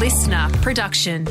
listener production.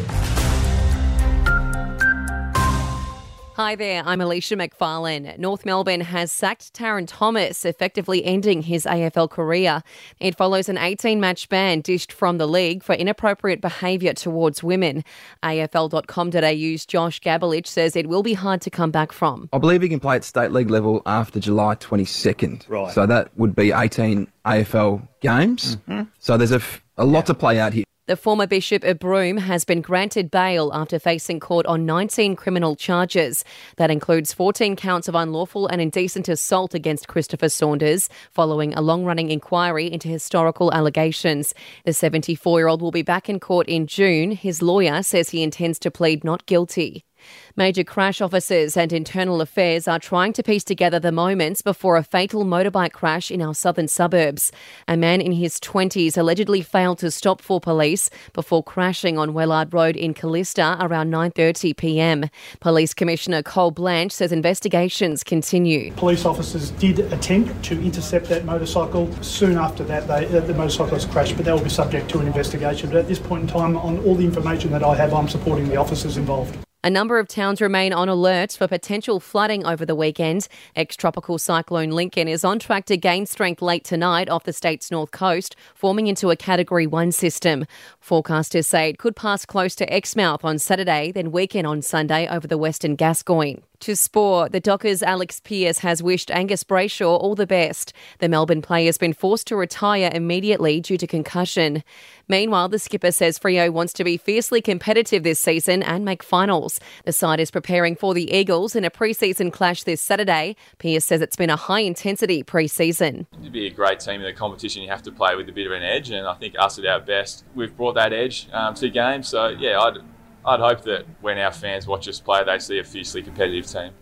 Hi there, I'm Alicia McFarlane. North Melbourne has sacked Taryn Thomas, effectively ending his AFL career. It follows an 18-match ban dished from the league for inappropriate behaviour towards women. AFL.com.au's Josh Gabalich says it will be hard to come back from. I believe he can play at state league level after July 22nd. Right. So that would be 18 AFL games. Mm-hmm. So there's a lot to play out here. The former Bishop of Broome has been granted bail after facing court on 19 criminal charges. That includes 14 counts of unlawful and indecent assault against Christopher Saunders, following a long-running inquiry into historical allegations. The 74-year-old will be back in court in June. His lawyer says he intends to plead not guilty. Major crash officers and internal affairs are trying to piece together the moments before a fatal motorbike crash in our southern suburbs. A man in his 20s allegedly failed to stop for police before crashing on Wellard Road in Kallista around 9:30pm. Police Commissioner Cole Blanche says investigations continue. Police officers did attempt to intercept that motorcycle. Soon after that, the motorcyclist crashed, but that will be subject to an investigation. But at this point in time, on all the information that I have, I'm supporting the officers involved. A number of towns remain on alert for potential flooding over the weekend. Ex-tropical Cyclone Lincoln is on track to gain strength late tonight off the state's north coast, forming into a Category 1 system. Forecasters say it could pass close to Exmouth on Saturday, then weaken on Sunday over the western Gascoyne. To sport, the Dockers' Alex Pierce has wished Angus Brayshaw all the best. The Melbourne player has been forced to retire immediately due to concussion. Meanwhile, the skipper says Freo wants to be fiercely competitive this season and make finals. The side is preparing for the Eagles in a pre-season clash this Saturday. Pierce says it's been a high-intensity pre-season. It'd be a great team in the competition. You have to play with a bit of an edge, and I think us at our best, we've brought that edge to games. So, I'd hope that when our fans watch us play, they see a fiercely competitive team.